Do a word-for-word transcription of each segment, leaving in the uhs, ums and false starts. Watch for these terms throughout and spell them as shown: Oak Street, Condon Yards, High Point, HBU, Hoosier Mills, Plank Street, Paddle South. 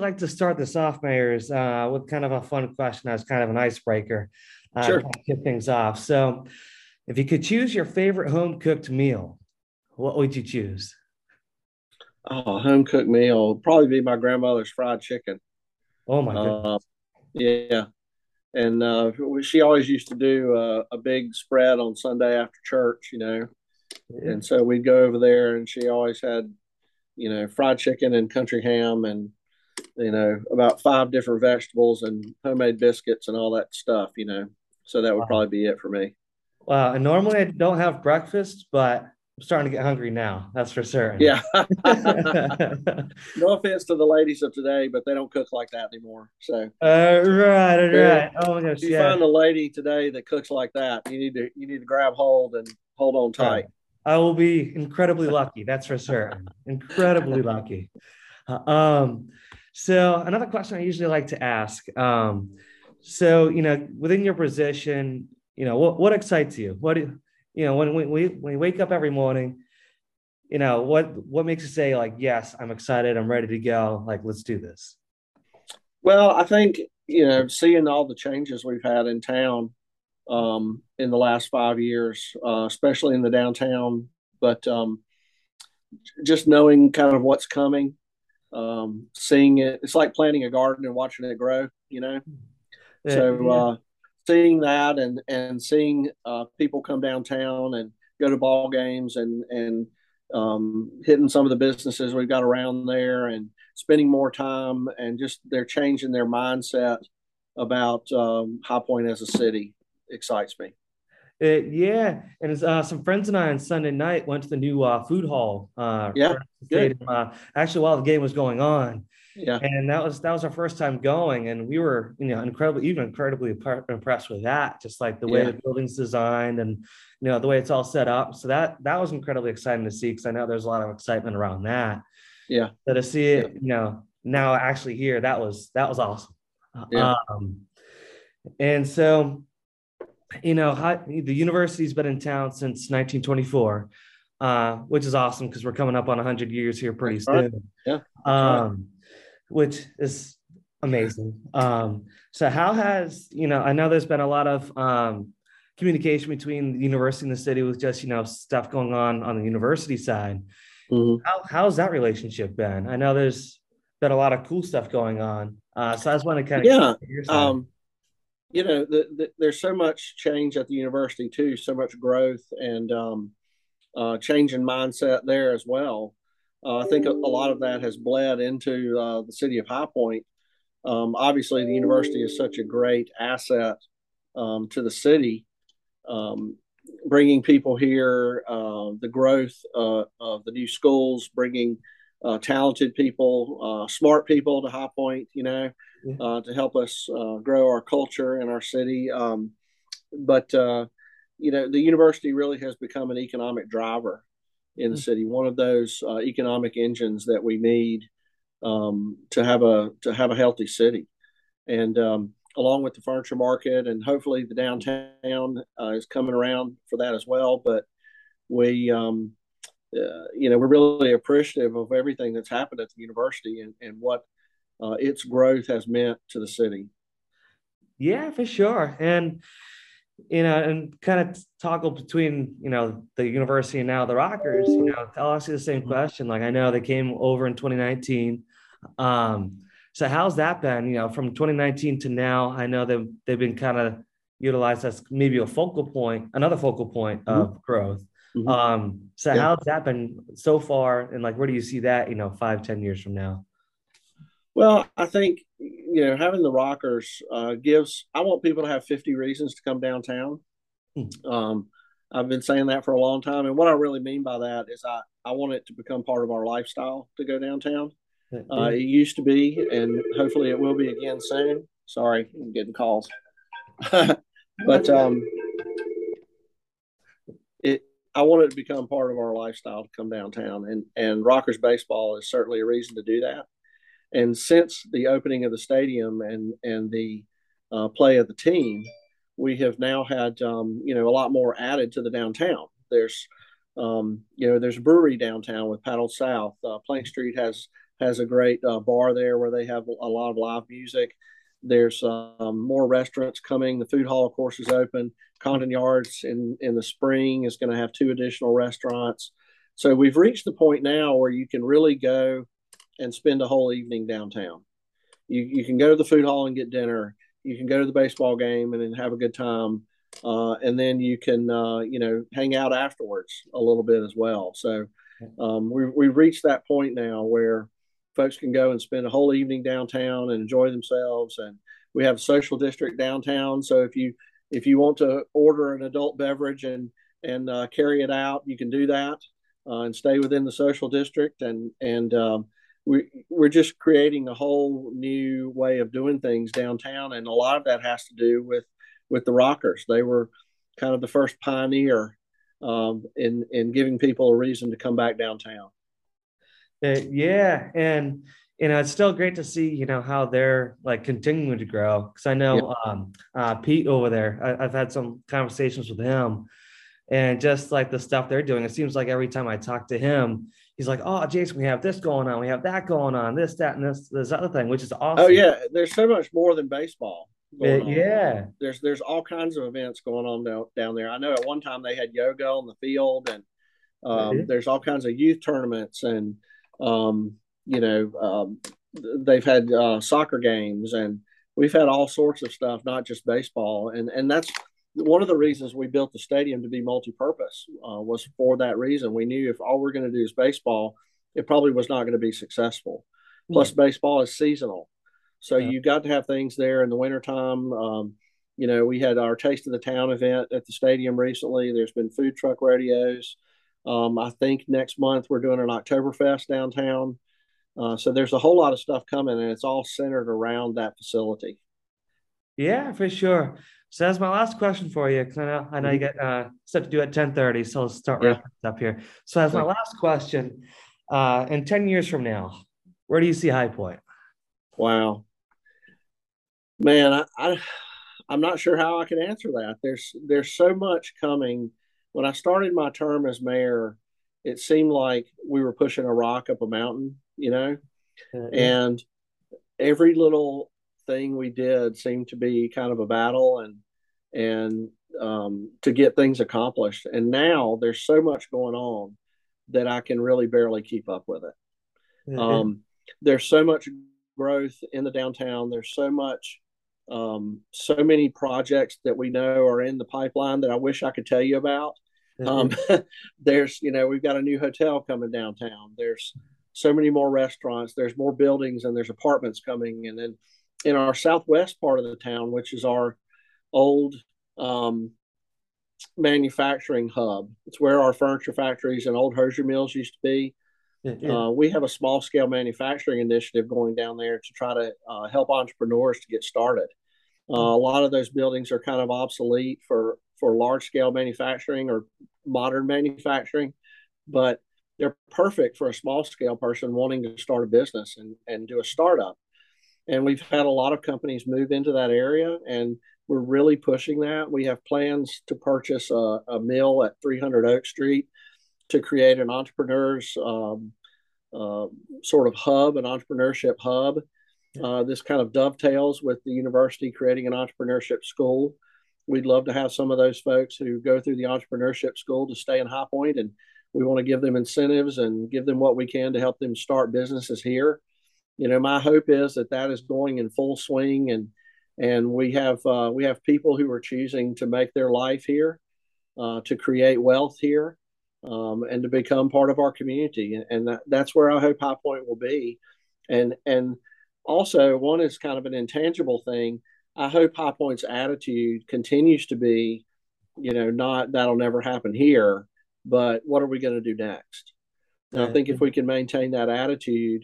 I'd like to start this off, Mayors, uh, with kind of a fun question as kind of an icebreaker. Uh, sure. To kick things off. So if you could choose your favorite home-cooked meal, what would you choose? Oh, home-cooked meal would probably be my grandmother's fried chicken. Oh, my goodness. Uh, yeah. And uh, she always used to do uh, a big spread on Sunday after church, you know. Yeah. And so we'd go over there, and she always had, you know, fried chicken and country ham and, you know, about five different vegetables and homemade biscuits and all that stuff, you know. So that would wow. probably be it for me. Wow. And normally I don't have breakfast, but I'm starting to get hungry now. That's for certain. Yeah. No offense to the ladies of today, but they don't cook like that anymore. So. Uh, right. Right. Oh my gosh. If you yeah. find a lady today that cooks like that, you need to, you need to grab hold and hold on tight. I will be incredibly lucky. That's for certain. Incredibly lucky. Um, So another question I usually like to ask. Um, so, you know, within your position, you know, what, what excites you? What, do, you know, when we, when you wake up every morning, you know, what, what makes you say like, yes, I'm excited. I'm ready to go. Like, let's do this. Well, I think, you know, seeing all the changes we've had in town um, in the last five years, uh, especially in the downtown, but um, just knowing kind of what's coming. Um, seeing it, it's like planting a garden and watching it grow, you know. Yeah, so yeah. Uh, seeing that and and seeing uh, people come downtown and go to ball games and and um, hitting some of the businesses we've got around there and spending more time and just they're changing their mindset about um, High Point as a city excites me. It, yeah, and uh, some friends and I on Sunday night went to the new uh, food hall. Uh, yeah, good. Uh, actually, while the game was going on, yeah, and that was that was our first time going, and we were you know incredibly even incredibly impressed with that, just like the way yeah. the building's designed and you know the way it's all set up. So that that was incredibly exciting to see because I know there's a lot of excitement around that. Yeah, so to see it, yeah. you know, now actually here, that was that was awesome. Yeah, um, and so. You know, the university's been in town since nineteen twenty-four, uh, which is awesome because we're coming up on one hundred years here pretty soon. Yeah. Um, which is amazing. Um, so how has, you know, I know there's been a lot of um, communication between the university and the city with just, you know, stuff going on on the university side. Mm-hmm. How how's that relationship been? I know there's been a lot of cool stuff going on. Uh, so I just want to kind of yeah. your side. Um, You know, the, the, there's so much change at the university, too, so much growth and um, uh, change in mindset there as well. Uh, I think a, a lot of that has bled into uh, the city of High Point. Um, obviously, the university is such a great asset um, to the city, um, bringing people here, uh, the growth uh, of the new schools, bringing uh, talented people, uh, smart people to High Point, you know. Uh, to help us uh, grow our culture and our city. Um, but, uh, you know, the university really has become an economic driver in the mm-hmm. city, one of those uh, economic engines that we need um, to have a to have a healthy city. And um, along with the furniture market and hopefully the downtown uh, is coming around for that as well. But we, um, uh, you know, we're really appreciative of everything that's happened at the university and, and what Uh, its growth has meant to the city. Yeah, for sure. And, you know, and kind of toggle between, you know, the university and now the Rockers, you know, I'll ask you the same question. Like I know they came over in twenty nineteen. Um, so how's that been, you know, from twenty nineteen to now? I know they've, they've been kind of utilized as maybe a focal point, another focal point mm-hmm. of growth. Mm-hmm. Um, so yeah. how's that been so far? And like, where do you see that, you know, five, ten years from now? Well, I think, you know, having the Rockers uh, gives, I want people to have fifty reasons to come downtown. Mm-hmm. Um, I've been saying that for a long time. And what I really mean by that is I, I want it to become part of our lifestyle to go downtown. Mm-hmm. Uh, it used to be, and hopefully it will be again soon. Sorry, I'm getting calls. But um, it, I want it to become part of our lifestyle to come downtown. And, and Rockers baseball is certainly a reason to do that. And since the opening of the stadium and and the uh, play of the team, we have now had um, you know a lot more added to the downtown. There's um, you know there's a brewery downtown with Paddle South. Uh, Plank Street has has a great uh, bar there where they have a lot of live music. There's um, more restaurants coming. The food hall, of course, is open. Condon Yards in, in the spring is going to have two additional restaurants. So we've reached the point now where you can really go and spend a whole evening downtown. You you can go to the food hall and get dinner. You can go to the baseball game and, and have a good time. Uh, and then you can, uh, you know, hang out afterwards a little bit as well. So um, we, we've reached that point now where folks can go and spend a whole evening downtown and enjoy themselves. And we have a social district downtown. So if you if you want to order an adult beverage and, and uh, carry it out, you can do that uh, and stay within the social district. And, and um, we, we're just creating a whole new way of doing things downtown. And a lot of that has to do with with the Rockers. They were kind of the first pioneer um, in, in giving people a reason to come back downtown. Uh, yeah. And, you know, it's still great to see, you know, how they're like continuing to grow. Cause I know yeah. um, uh, Pete over there, I, I've had some conversations with him and just like the stuff they're doing. It seems like every time I talk to him, he's like, oh, Jason, we have this going on. We have that going on, this, that, and this, this other thing, which is awesome. Oh yeah. There's so much more than baseball. Uh, yeah, there's there's all kinds of events going on down, down there. I know at one time they had yoga on the field, and um, mm-hmm. there's all kinds of youth tournaments, and um, you know um, they've had uh, soccer games, and we've had all sorts of stuff, not just baseball. And and that's one of the reasons we built the stadium to be multi-purpose uh, was for that reason. We knew if all we're going to do is baseball, it probably was not going to be successful. Mm-hmm. Plus, baseball is seasonal. So yeah. you got to have things there in the wintertime. Um, you know, we had our Taste of the Town event at the stadium recently. There's been food truck rodeos. Um, I think next month we're doing an Oktoberfest downtown. Uh, so there's a whole lot of stuff coming, and it's all centered around that facility. Yeah, for sure. So that's my last question for you, because I know, I know you got uh, stuff to do at ten thirty, so let's start yeah. wrapping up here. So that's my last question. Uh, in ten years from now, where do you see High Point? Wow. Man, I, I, I'm not sure how I can answer that. There's there's so much coming. When I started my term as mayor, it seemed like we were pushing a rock up a mountain, you know, mm-hmm. and every little thing we did seemed to be kind of a battle and and um, to get things accomplished. And now there's so much going on that I can really barely keep up with it. Mm-hmm. Um, there's so much growth in the downtown. There's so much Um, so many projects that we know are in the pipeline that I wish I could tell you about. Mm-hmm. Um, there's, you know, we've got a new hotel coming downtown. There's so many more restaurants. There's more buildings, and there's apartments coming. And then in our southwest part of the town, which is our old um, manufacturing hub, it's where our furniture factories and old Hoosier Mills used to be. Mm-hmm. Uh, we have a small scale manufacturing initiative going down there to try to uh, help entrepreneurs to get started. Uh, a lot of those buildings are kind of obsolete for, for large scale manufacturing or modern manufacturing, but they're perfect for a small scale person wanting to start a business and, and do a startup. And we've had a lot of companies move into that area, and we're really pushing that. We have plans to purchase a, a mill at three hundred Oak Street to create an entrepreneur's um, uh, sort of hub, an entrepreneurship hub. Uh, this kind of dovetails with the university creating an entrepreneurship school. We'd love to have some of those folks who go through the entrepreneurship school to stay in High Point, and we want to give them incentives and give them what we can to help them start businesses here. You know, my hope is that that is going in full swing, and and we have uh, we have people who are choosing to make their life here, uh, to create wealth here, um, and to become part of our community. And, and that, that's where I hope High Point will be. And, and also, one is kind of an intangible thing. I hope High Point's attitude continues to be, you know, not that'll never happen here, but what are we going to do next? And I think if we can maintain that attitude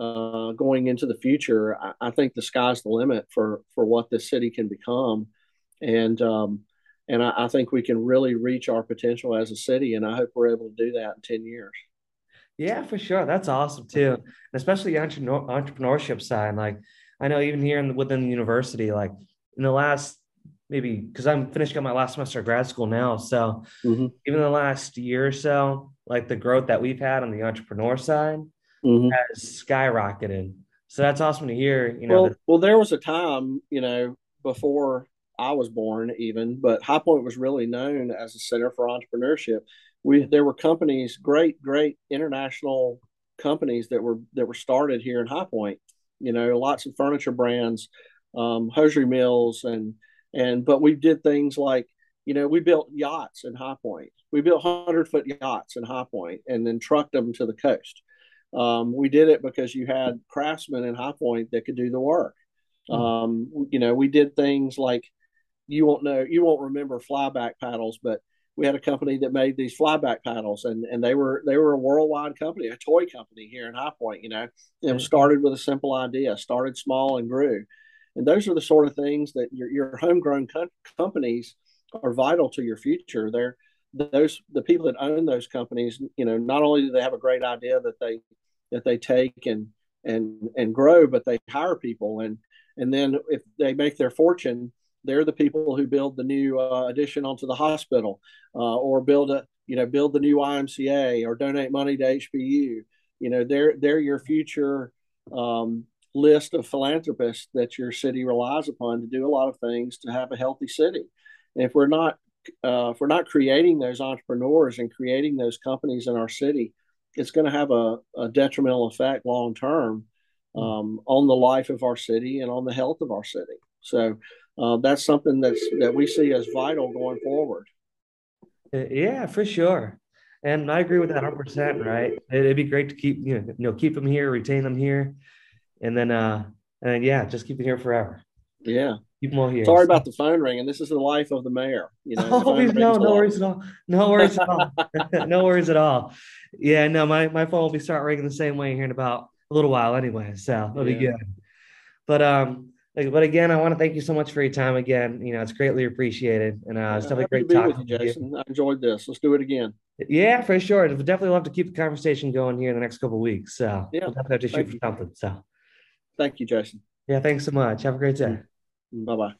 uh, going into the future, I, I think the sky's the limit for, for what this city can become. And, um, And I, I think we can really reach our potential as a city. And I hope we're able to do that in ten years. Yeah, for sure. That's awesome, too. And especially the entre- entrepreneurship side. Like, I know even here in the, within the university, like in the last maybe because I'm finishing up my last semester of grad school now. So mm-hmm. even the last year or so, like the growth that we've had on the entrepreneur side, mm-hmm. has skyrocketed. So that's awesome to hear. You know, well, the- well, there was a time, you know, before I was born even, but High Point was really known as a center for entrepreneurship. We there were companies, great, great international companies that were that were started here in High Point. You know, lots of furniture brands, um, Hoosier Mills, and and but we did things like, you know, we built yachts in High Point. We built hundred-foot yachts in High Point and then trucked them to the coast. Um, we did it because you had craftsmen in High Point that could do the work. Mm-hmm. Um, you know, we did things like, you won't know, you won't remember flyback paddles, but we had a company that made these flyback paddles, and, and they were they were a worldwide company, a toy company here in High Point. You know, it was started with a simple idea, started small and grew. And those are the sort of things that your your homegrown co- companies are vital to your future. They're those the people that own those companies. You know, not only do they have a great idea that they that they take and and and grow, but they hire people, and and then if they make their fortune, they're the people who build the new uh, addition onto the hospital, uh, or build a, you know, build the new Y M C A, or donate money to H B U. You know, they're they're your future um, list of philanthropists that your city relies upon to do a lot of things to have a healthy city. And if we're not uh, if we're not creating those entrepreneurs and creating those companies in our city, it's going to have a, a detrimental effect long term um, on the life of our city and on the health of our city. So. Uh, that's something that's that we see as vital going forward. Yeah, for sure, and I agree with that one hundred percent. Right, it'd be great to keep you know, you know keep them here, retain them here, and then uh and then, yeah, just keep them here forever. Yeah, keep them all here. Sorry about the phone ringing. This is the life of the mayor. You know, oh, no, no worries at all. No worries at all. No worries at all. Yeah, no, my my phone will be starting ringing the same way here in about a little while anyway, so it'll yeah. be good. But um. But again, I want to thank you so much for your time again. You know, it's greatly appreciated. And uh, it's definitely great talking with you, Jason. I enjoyed this. Let's do it again. Yeah, for sure. We'll definitely love to keep the conversation going here in the next couple of weeks. So yeah, we'll definitely have to shoot for something. So thank you, Jason. Yeah, thanks so much. Have a great day. Bye-bye.